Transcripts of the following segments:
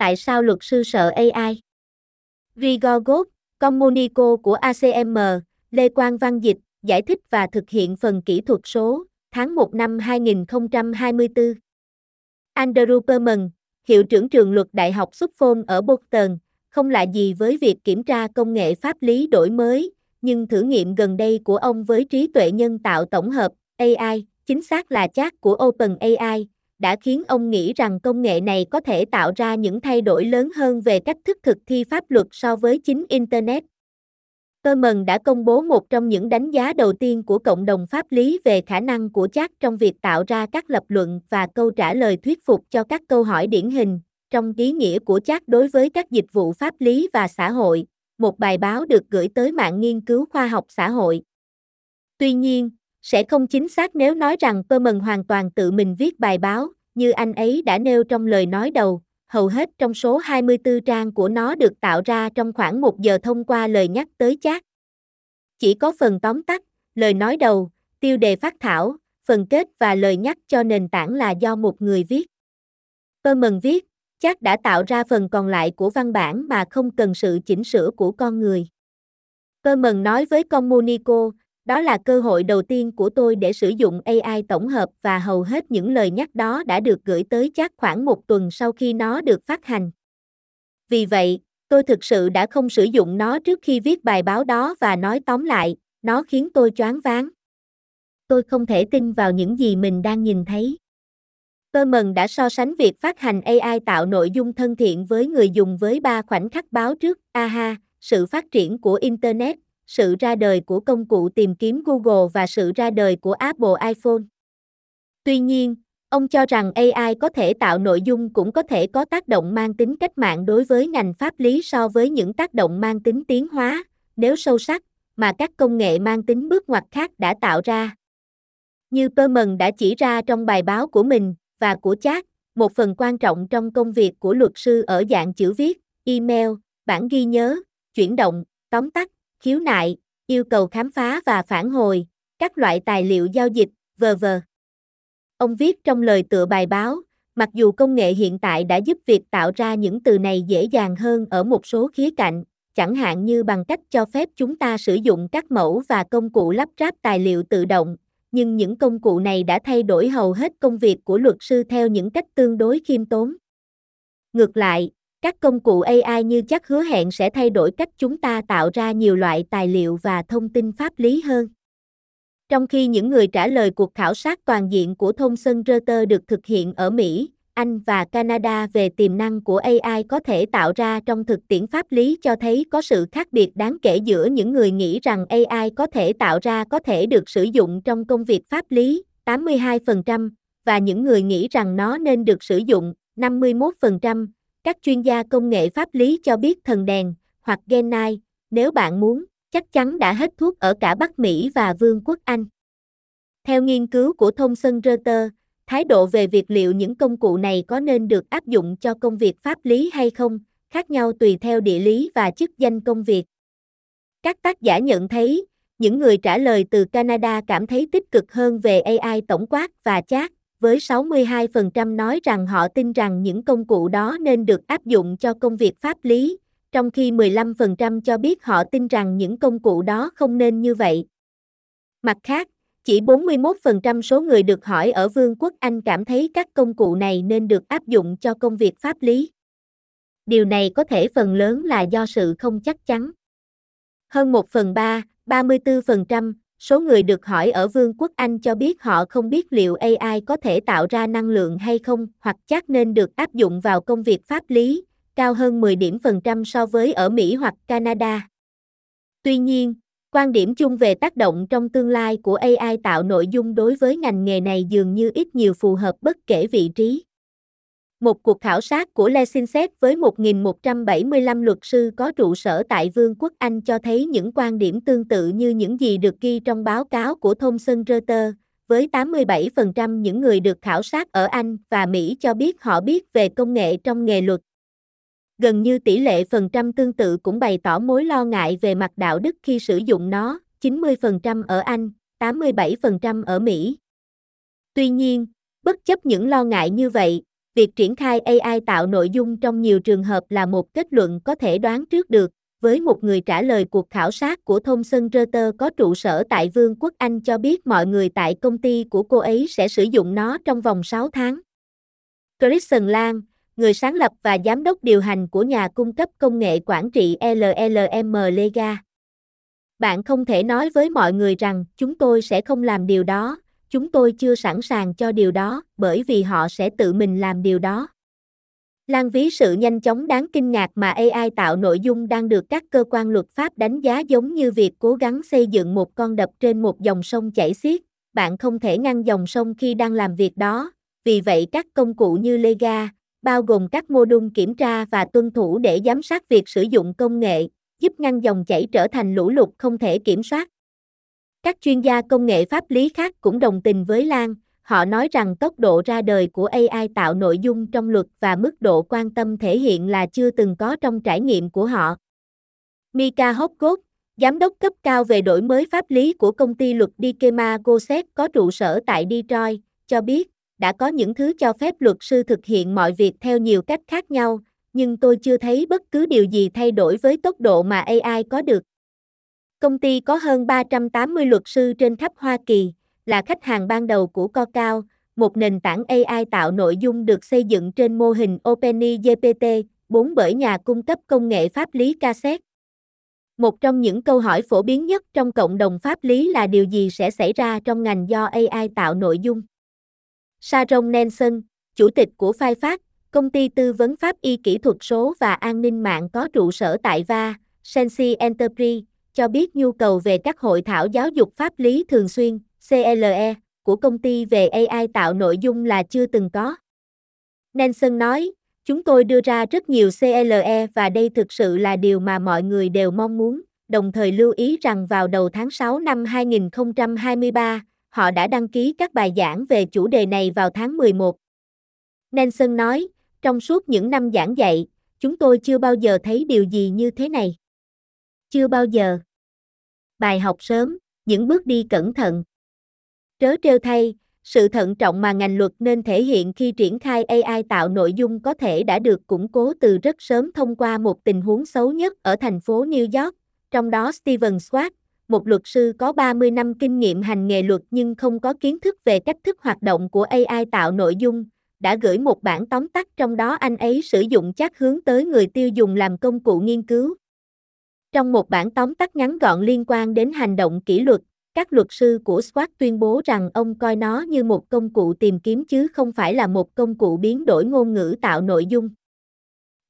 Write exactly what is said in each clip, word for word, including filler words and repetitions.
Tại sao luật sư sợ a i? Gregory Goth, Communico của a xê em, Lê Quang Văn dịch, giải thích và thực hiện phần kỹ thuật số, tháng một năm hai nghìn không trăm hai mươi tư. Andrew Perlman, hiệu trưởng trường luật Đại học Suffolk ở Boston, không lạ gì với việc kiểm tra công nghệ pháp lý đổi mới, nhưng thử nghiệm gần đây của ông với trí tuệ nhân tạo tổng hợp, a i, chính xác là chat của OpenAI, đã khiến ông nghĩ rằng công nghệ này có thể tạo ra những thay đổi lớn hơn về cách thức thực thi pháp luật so với chính Internet. Perlman đã công bố một trong những đánh giá đầu tiên của cộng đồng pháp lý về khả năng của chat trong việc tạo ra các lập luận và câu trả lời thuyết phục cho các câu hỏi điển hình, trong ý nghĩa của chat đối với các dịch vụ pháp lý và xã hội, một bài báo được gửi tới mạng nghiên cứu khoa học xã hội. Tuy nhiên, sẽ không chính xác nếu nói rằng Perlman hoàn toàn tự mình viết bài báo, như anh ấy đã nêu trong lời nói đầu. Hầu hết trong số hai mươi tư trang của nó được tạo ra trong khoảng một giờ thông qua lời nhắc tới chat. Chỉ có phần tóm tắt, lời nói đầu, tiêu đề phát thảo, phần kết và lời nhắc cho nền tảng là do một người viết. Perlman viết, chat đã tạo ra phần còn lại của văn bản mà không cần sự chỉnh sửa của con người. Perlman nói với Communico, đó là cơ hội đầu tiên của tôi để sử dụng a i tổng hợp và hầu hết những lời nhắc đó đã được gửi tới chat khoảng một tuần sau khi nó được phát hành. Vì vậy, tôi thực sự đã không sử dụng nó trước khi viết bài báo đó và nói tóm lại, nó khiến tôi choáng váng. Tôi không thể tin vào những gì mình đang nhìn thấy. Perlman đã so sánh việc phát hành a i tạo nội dung thân thiện với người dùng với ba khoảnh khắc báo trước, aha, sự phát triển của Internet, sự ra đời của công cụ tìm kiếm Google và sự ra đời của Apple iPhone. Tuy nhiên, ông cho rằng a i có thể tạo nội dung cũng có thể có tác động mang tính cách mạng đối với ngành pháp lý so với những tác động mang tính tiến hóa, nếu sâu sắc, mà các công nghệ mang tính bước ngoặt khác đã tạo ra. Như Perlman đã chỉ ra trong bài báo của mình và của chat, một phần quan trọng trong công việc của luật sư ở dạng chữ viết, email, bản ghi nhớ, chuyển động, tóm tắt, khiếu nại, yêu cầu khám phá và phản hồi, các loại tài liệu giao dịch, vân vân. Ông viết trong lời tựa bài báo, mặc dù công nghệ hiện tại đã giúp việc tạo ra những từ này dễ dàng hơn ở một số khía cạnh, chẳng hạn như bằng cách cho phép chúng ta sử dụng các mẫu và công cụ lắp ráp tài liệu tự động, nhưng những công cụ này đã thay đổi hầu hết công việc của luật sư theo những cách tương đối khiêm tốn. Ngược lại, các công cụ a i như chat hứa hẹn sẽ thay đổi cách chúng ta tạo ra nhiều loại tài liệu và thông tin pháp lý hơn. Trong khi những người trả lời cuộc khảo sát toàn diện của Thomson Reuters được thực hiện ở Mỹ, Anh và Canada về tiềm năng của a i có thể tạo ra trong thực tiễn pháp lý cho thấy có sự khác biệt đáng kể giữa những người nghĩ rằng a i có thể tạo ra có thể được sử dụng trong công việc pháp lý, tám mươi hai phần trăm, và những người nghĩ rằng nó nên được sử dụng, năm mươi mốt phần trăm. Các chuyên gia công nghệ pháp lý cho biết thần đèn, hoặc Genai, nếu bạn muốn, chắc chắn đã hết thuốc ở cả Bắc Mỹ và Vương quốc Anh. Theo nghiên cứu của Thomson Reuters, thái độ về việc liệu những công cụ này có nên được áp dụng cho công việc pháp lý hay không, khác nhau tùy theo địa lý và chức danh công việc. Các tác giả nhận thấy, những người trả lời từ Canada cảm thấy tích cực hơn về a i tổng quát và chat, với sáu mươi hai phần trăm nói rằng họ tin rằng những công cụ đó nên được áp dụng cho công việc pháp lý, trong khi mười lăm phần trăm cho biết họ tin rằng những công cụ đó không nên như vậy. Mặt khác, chỉ bốn mươi mốt phần trăm số người được hỏi ở Vương quốc Anh cảm thấy các công cụ này nên được áp dụng cho công việc pháp lý. Điều này có thể phần lớn là do sự không chắc chắn. Hơn một phần ba, ba mươi tư phần trăm, số người được hỏi ở Vương quốc Anh cho biết họ không biết liệu a i có thể tạo ra năng lượng hay không hoặc chat nên được áp dụng vào công việc pháp lý, cao hơn mười điểm phần trăm so với ở Mỹ hoặc Canada. Tuy nhiên, quan điểm chung về tác động trong tương lai của a i tạo nội dung đối với ngành nghề này dường như ít nhiều phù hợp bất kể vị trí. Một cuộc khảo sát của LexisNexis với một nghìn một trăm bảy mươi lăm luật sư có trụ sở tại Vương quốc Anh cho thấy những quan điểm tương tự như những gì được ghi trong báo cáo của Thomson Reuters, với tám mươi bảy phần trăm những người được khảo sát ở Anh và Mỹ cho biết họ biết về công nghệ trong nghề luật. Gần như tỷ lệ phần trăm tương tự cũng bày tỏ mối lo ngại về mặt đạo đức khi sử dụng nó, chín mươi phần trăm ở Anh, tám mươi bảy phần trăm ở Mỹ. Tuy nhiên, bất chấp những lo ngại như vậy, Việc triển khai a i tạo nội dung trong nhiều trường hợp là một kết luận có thể đoán trước được, với một người trả lời cuộc khảo sát của Thomson Reuters có trụ sở tại Vương quốc Anh cho biết mọi người tại công ty của cô ấy sẽ sử dụng nó trong vòng sáu tháng. Kristen Lang, người sáng lập và giám đốc điều hành của nhà cung cấp công nghệ quản trị lờ lờ em Lega. Bạn không thể nói với mọi người rằng chúng tôi sẽ không làm điều đó, chúng tôi chưa sẵn sàng cho điều đó, bởi vì họ sẽ tự mình làm điều đó. Lan ví sự nhanh chóng đáng kinh ngạc mà a i tạo nội dung đang được các cơ quan luật pháp đánh giá giống như việc cố gắng xây dựng một con đập trên một dòng sông chảy xiết. Bạn không thể ngăn dòng sông khi đang làm việc đó, vì vậy các công cụ như Lega, bao gồm các mô đun kiểm tra và tuân thủ để giám sát việc sử dụng công nghệ, giúp ngăn dòng chảy trở thành lũ lụt không thể kiểm soát. Các chuyên gia công nghệ pháp lý khác cũng đồng tình với Lan, họ nói rằng tốc độ ra đời của a i tạo nội dung trong luật và mức độ quan tâm thể hiện là chưa từng có trong trải nghiệm của họ. Mika Hopgood, giám đốc cấp cao về đổi mới pháp lý của công ty luật Dickema Gosset có trụ sở tại Detroit, cho biết, đã có những thứ cho phép luật sư thực hiện mọi việc theo nhiều cách khác nhau, nhưng tôi chưa thấy bất cứ điều gì thay đổi với tốc độ mà a i có được. Công ty có hơn ba trăm tám mươi luật sư trên khắp Hoa Kỳ, là khách hàng ban đầu của Cocao, một nền tảng a i tạo nội dung được xây dựng trên mô hình OpenAI G P T bốn bởi nhà cung cấp công nghệ pháp lý Gosset. Một trong những câu hỏi phổ biến nhất trong cộng đồng pháp lý là điều gì sẽ xảy ra trong ngành do a i tạo nội dung. Sharon Nelson, chủ tịch của Firefox, công ty tư vấn pháp y kỹ thuật số và an ninh mạng có trụ sở tại vê a, Sensi Enterprise, cho biết nhu cầu về các hội thảo giáo dục pháp lý thường xuyên, C L E, của công ty về a i tạo nội dung là chưa từng có. Nelson nói, chúng tôi đưa ra rất nhiều C L E và đây thực sự là điều mà mọi người đều mong muốn, đồng thời lưu ý rằng vào đầu tháng sáu năm hai nghìn không trăm hai mươi ba, họ đã đăng ký các bài giảng về chủ đề này vào tháng mười một. Nelson nói, trong suốt những năm giảng dạy, chúng tôi chưa bao giờ thấy điều gì như thế này. Chưa bao giờ. Bài học sớm, những bước đi cẩn thận. Trớ trêu thay, sự thận trọng mà ngành luật nên thể hiện khi triển khai a i tạo nội dung có thể đã được củng cố từ rất sớm thông qua một tình huống xấu nhất ở thành phố New York, trong đó Steven Schwartz, một luật sư có ba mươi năm kinh nghiệm hành nghề luật nhưng không có kiến thức về cách thức hoạt động của a i tạo nội dung, đã gửi một bản tóm tắt trong đó anh ấy sử dụng chat hướng tới người tiêu dùng làm công cụ nghiên cứu. Trong một bản tóm tắt ngắn gọn liên quan đến hành động kỷ luật, các luật sư của Schwartz tuyên bố rằng ông coi nó như một công cụ tìm kiếm chứ không phải là một công cụ biến đổi ngôn ngữ tạo nội dung.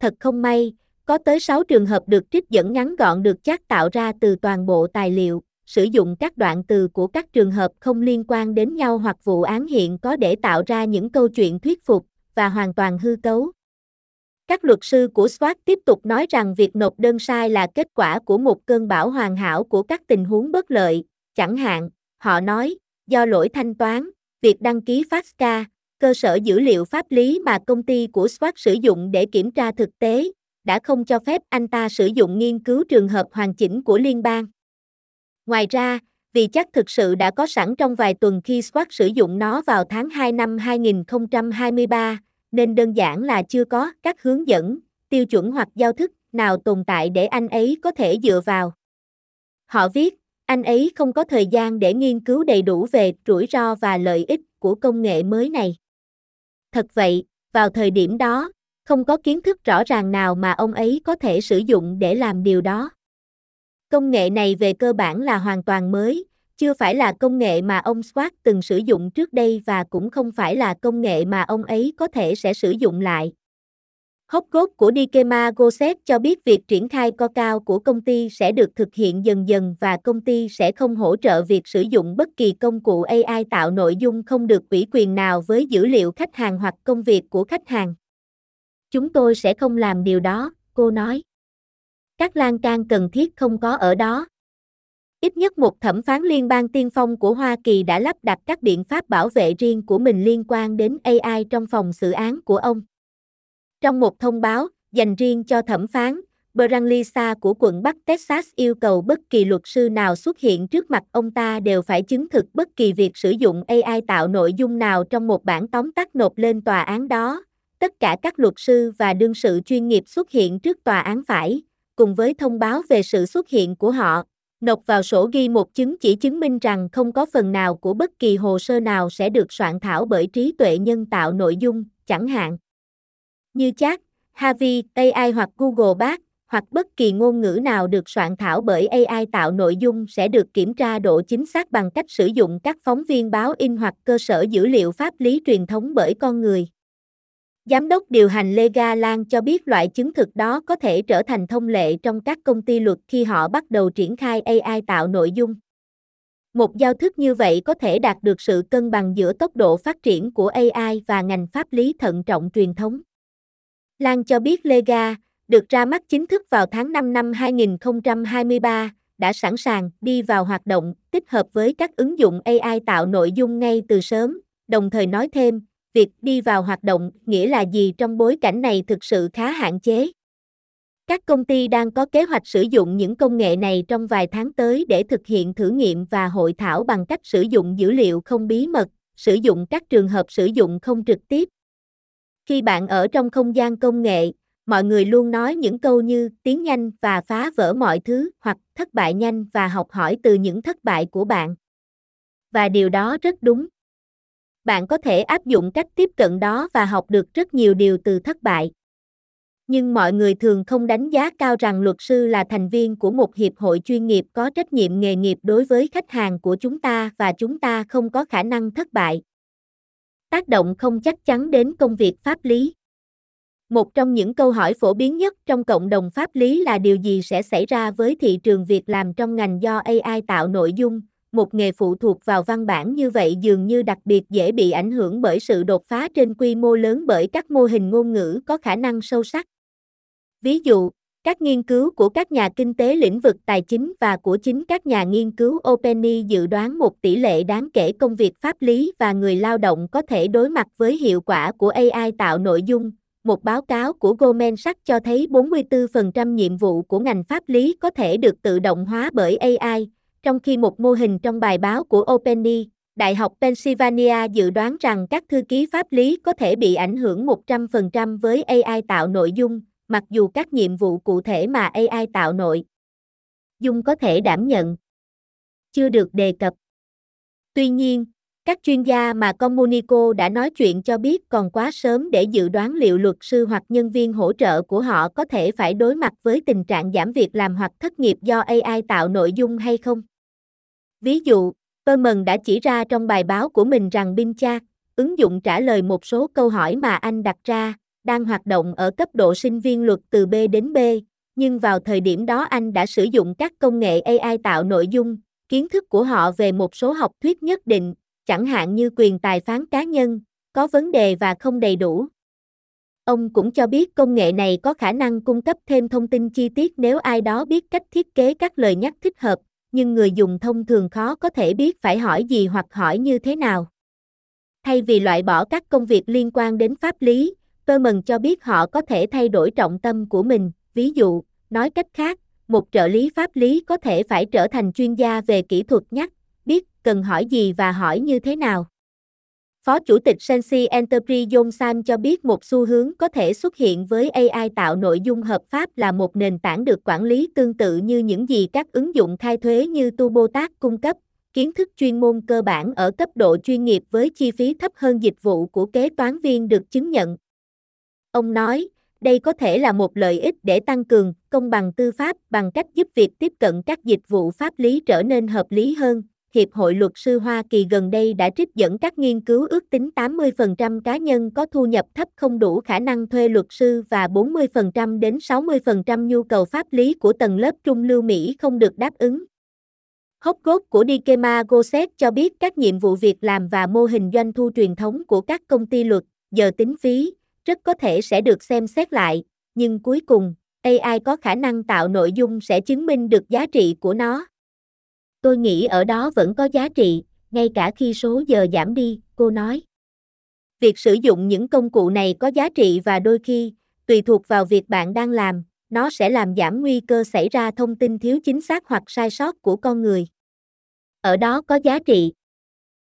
Thật không may, có tới sáu trường hợp được trích dẫn ngắn gọn được chat tạo ra từ toàn bộ tài liệu, sử dụng các đoạn từ của các trường hợp không liên quan đến nhau hoặc vụ án hiện có để tạo ra những câu chuyện thuyết phục và hoàn toàn hư cấu. Các luật sư của Schwartz tiếp tục nói rằng việc nộp đơn sai là kết quả của một cơn bão hoàn hảo của các tình huống bất lợi. Chẳng hạn, họ nói, do lỗi thanh toán, việc đăng ký FASCA, cơ sở dữ liệu pháp lý mà công ty của Schwartz sử dụng để kiểm tra thực tế, đã không cho phép anh ta sử dụng nghiên cứu trường hợp hoàn chỉnh của liên bang. Ngoài ra, vì chat thực sự đã có sẵn trong vài tuần khi Schwartz sử dụng nó vào tháng hai năm hai nghìn không trăm hai mươi ba, nên đơn giản là chưa có các hướng dẫn, tiêu chuẩn hoặc giao thức nào tồn tại để anh ấy có thể dựa vào. Họ viết, anh ấy không có thời gian để nghiên cứu đầy đủ về rủi ro và lợi ích của công nghệ mới này. Thật vậy, vào thời điểm đó, không có kiến thức rõ ràng nào mà ông ấy có thể sử dụng để làm điều đó. Công nghệ này về cơ bản là hoàn toàn mới, chưa phải là công nghệ mà ông Schwartz từng sử dụng trước đây và cũng không phải là công nghệ mà ông ấy có thể sẽ sử dụng lại. Hopgood của Dickema Gosset cho biết việc triển khai Cocao của công ty sẽ được thực hiện dần dần và công ty sẽ không hỗ trợ việc sử dụng bất kỳ công cụ a i tạo nội dung không được ủy quyền nào với dữ liệu khách hàng hoặc công việc của khách hàng. Chúng tôi sẽ không làm điều đó, cô nói. Các lan can cần thiết không có ở đó. Ít nhất một thẩm phán liên bang tiên phong của Hoa Kỳ đã lắp đặt các biện pháp bảo vệ riêng của mình liên quan đến a i trong phòng xử án của ông. Trong một thông báo dành riêng cho thẩm phán, Brandlisa của quận Bắc Texas yêu cầu bất kỳ luật sư nào xuất hiện trước mặt ông ta đều phải chứng thực bất kỳ việc sử dụng a i tạo nội dung nào trong một bản tóm tắt nộp lên tòa án đó, tất cả các luật sư và đương sự chuyên nghiệp xuất hiện trước tòa án phải, cùng với thông báo về sự xuất hiện của họ, nộp vào sổ ghi một chứng chỉ chứng minh rằng không có phần nào của bất kỳ hồ sơ nào sẽ được soạn thảo bởi trí tuệ nhân tạo nội dung, chẳng hạn như Chat, Harvey, a i hoặc Google Bard, hoặc bất kỳ ngôn ngữ nào được soạn thảo bởi a i tạo nội dung sẽ được kiểm tra độ chính xác bằng cách sử dụng các phóng viên báo in hoặc cơ sở dữ liệu pháp lý truyền thống bởi con người. Giám đốc điều hành Lega Lan cho biết loại chứng thực đó có thể trở thành thông lệ trong các công ty luật khi họ bắt đầu triển khai a i tạo nội dung. Một giao thức như vậy có thể đạt được sự cân bằng giữa tốc độ phát triển của a i và ngành pháp lý thận trọng truyền thống. Lan cho biết Lega, được ra mắt chính thức vào tháng năm năm hai nghìn không trăm hai mươi ba, đã sẵn sàng đi vào hoạt động tích hợp với các ứng dụng a i tạo nội dung ngay từ sớm, đồng thời nói thêm, việc đi vào hoạt động nghĩa là gì trong bối cảnh này thực sự khá hạn chế. Các công ty đang có kế hoạch sử dụng những công nghệ này trong vài tháng tới để thực hiện thử nghiệm và hội thảo bằng cách sử dụng dữ liệu không bí mật, sử dụng các trường hợp sử dụng không trực tiếp. Khi bạn ở trong không gian công nghệ, mọi người luôn nói những câu như tiến nhanh và phá vỡ mọi thứ hoặc thất bại nhanh và học hỏi từ những thất bại của bạn. Và điều đó rất đúng. Bạn có thể áp dụng cách tiếp cận đó và học được rất nhiều điều từ thất bại. Nhưng mọi người thường không đánh giá cao rằng luật sư là thành viên của một hiệp hội chuyên nghiệp có trách nhiệm nghề nghiệp đối với khách hàng của chúng ta và chúng ta không có khả năng thất bại. Tác động không chắc chắn đến công việc pháp lý. Một trong những câu hỏi phổ biến nhất trong cộng đồng pháp lý là điều gì sẽ xảy ra với thị trường việc làm trong ngành do a i tạo nội dung, một nghề phụ thuộc vào văn bản như vậy dường như đặc biệt dễ bị ảnh hưởng bởi sự đột phá trên quy mô lớn bởi các mô hình ngôn ngữ có khả năng sâu sắc. Ví dụ, các nghiên cứu của các nhà kinh tế lĩnh vực tài chính và của chính các nhà nghiên cứu OpenAI dự đoán một tỷ lệ đáng kể công việc pháp lý và người lao động có thể đối mặt với hiệu quả của a i tạo nội dung. Một báo cáo của Goldman Sachs cho thấy bốn mươi tư phần trăm nhiệm vụ của ngành pháp lý có thể được tự động hóa bởi a i, trong khi một mô hình trong bài báo của OpenAI, Đại học Pennsylvania dự đoán rằng các thư ký pháp lý có thể bị ảnh hưởng một trăm phần trăm với a i tạo nội dung, mặc dù các nhiệm vụ cụ thể mà a i tạo nội dung có thể đảm nhận chưa được đề cập. Tuy nhiên, các chuyên gia mà Communico đã nói chuyện cho biết còn quá sớm để dự đoán liệu luật sư hoặc nhân viên hỗ trợ của họ có thể phải đối mặt với tình trạng giảm việc làm hoặc thất nghiệp do a i tạo nội dung hay không. Ví dụ, Perlman đã chỉ ra trong bài báo của mình rằng Bing Chat, ứng dụng trả lời một số câu hỏi mà anh đặt ra, đang hoạt động ở cấp độ sinh viên luật từ B đến B, nhưng vào thời điểm đó anh đã sử dụng các công nghệ a i tạo nội dung, kiến thức của họ về một số học thuyết nhất định, chẳng hạn như quyền tài phán cá nhân, có vấn đề và không đầy đủ. Ông cũng cho biết công nghệ này có khả năng cung cấp thêm thông tin chi tiết nếu ai đó biết cách thiết kế các lời nhắc thích hợp, nhưng người dùng thông thường khó có thể biết phải hỏi gì hoặc hỏi như thế nào. Thay vì loại bỏ các công việc liên quan đến pháp lý, Perlman cho biết họ có thể thay đổi trọng tâm của mình, ví dụ, nói cách khác, một trợ lý pháp lý có thể phải trở thành chuyên gia về kỹ thuật nhắc, biết cần hỏi gì và hỏi như thế nào. Phó Chủ tịch Sensi Enterprise John Sam cho biết một xu hướng có thể xuất hiện với a i tạo nội dung hợp pháp là một nền tảng được quản lý tương tự như những gì các ứng dụng khai thuế như TurboTax cung cấp, kiến thức chuyên môn cơ bản ở cấp độ chuyên nghiệp với chi phí thấp hơn dịch vụ của kế toán viên được chứng nhận. Ông nói, đây có thể là một lợi ích để tăng cường công bằng tư pháp bằng cách giúp việc tiếp cận các dịch vụ pháp lý trở nên hợp lý hơn. Hiệp hội luật sư Hoa Kỳ gần đây đã trích dẫn các nghiên cứu ước tính tám mươi phần trăm cá nhân có thu nhập thấp không đủ khả năng thuê luật sư và bốn mươi phần trăm đến sáu mươi phần trăm nhu cầu pháp lý của tầng lớp trung lưu Mỹ không được đáp ứng. Hopgood của Dickema Gosset cho biết các nhiệm vụ việc làm và mô hình doanh thu truyền thống của các công ty luật, giờ tính phí, rất có thể sẽ được xem xét lại, nhưng cuối cùng, a i có khả năng tạo nội dung sẽ chứng minh được giá trị của nó. Tôi nghĩ ở đó vẫn có giá trị, ngay cả khi số giờ giảm đi, cô nói. Việc sử dụng những công cụ này có giá trị và đôi khi, tùy thuộc vào việc bạn đang làm, nó sẽ làm giảm nguy cơ xảy ra thông tin thiếu chính xác hoặc sai sót của con người. Ở đó có giá trị.